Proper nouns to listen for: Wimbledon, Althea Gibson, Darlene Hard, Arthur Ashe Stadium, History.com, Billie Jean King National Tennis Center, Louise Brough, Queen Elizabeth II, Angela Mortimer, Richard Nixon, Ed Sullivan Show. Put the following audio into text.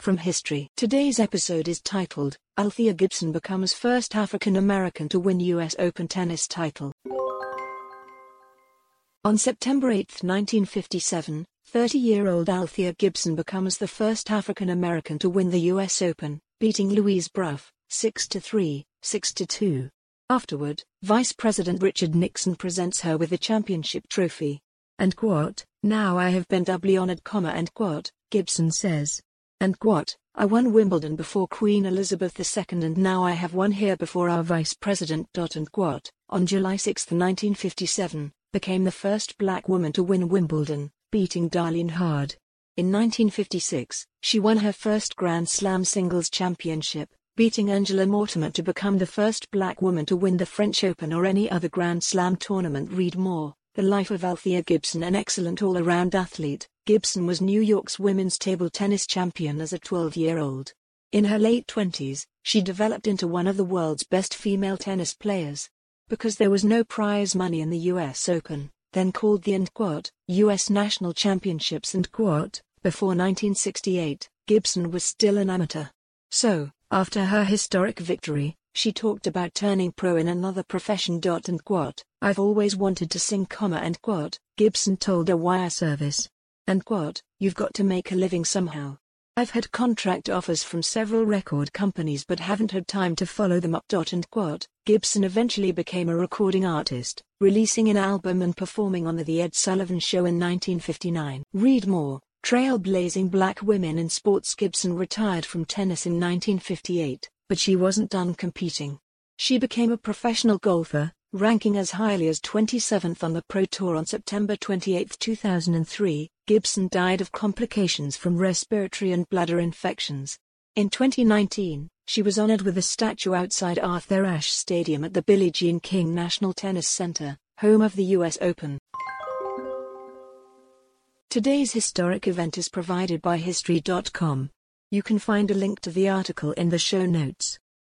from history. Today's episode is titled, Althea Gibson Becomes First African American to Win U.S. Open Tennis Title. On September 8, 1957, 30-year-old Althea Gibson becomes the first African American to win the U.S. Open, beating Louise Brough, 6-3, 6-2. Afterward, Vice President Richard Nixon presents her with the championship trophy. And quote, "Now I have been doubly honored, and quote," Gibson says. And quote, "I won Wimbledon before Queen Elizabeth II and now I have won here before our Vice President." And quote, on July 6, 1957, became the first black woman to win Wimbledon, beating Darlene Hard. In 1956, she won her first Grand Slam singles championship, beating Angela Mortimer to become the first black woman to win the French Open or any other Grand Slam tournament. Read more. The life of Althea Gibson. An excellent all-around athlete, Gibson was New York's women's table tennis champion as a 12-year-old. In her late 20s, she developed into one of the world's best female tennis players. Because there was no prize money in the U.S. Open, then called the end quote, U.S. National Championships end quote, before 1968, Gibson was still an amateur. So, after her historic victory, she talked about turning pro in another profession. And quote, "I've always wanted to sing, and quote," Gibson told a wire service. And quote, "You've got to make a living somehow. I've had contract offers from several record companies but haven't had time to follow them up." And quote, Gibson eventually became a recording artist, releasing an album and performing on the Ed Sullivan Show in 1959. Read more. Trailblazing black women in sports. Gibson retired from tennis in 1958, but she wasn't done competing. She became a professional golfer, ranking as highly as 27th on the Pro Tour on September 28, 2003. Gibson died of complications from respiratory and bladder infections. In 2019, she was honored with a statue outside Arthur Ashe Stadium at the Billie Jean King National Tennis Center, home of the U.S. Open. Today's historic event is provided by History.com. You can find a link to the article in the show notes.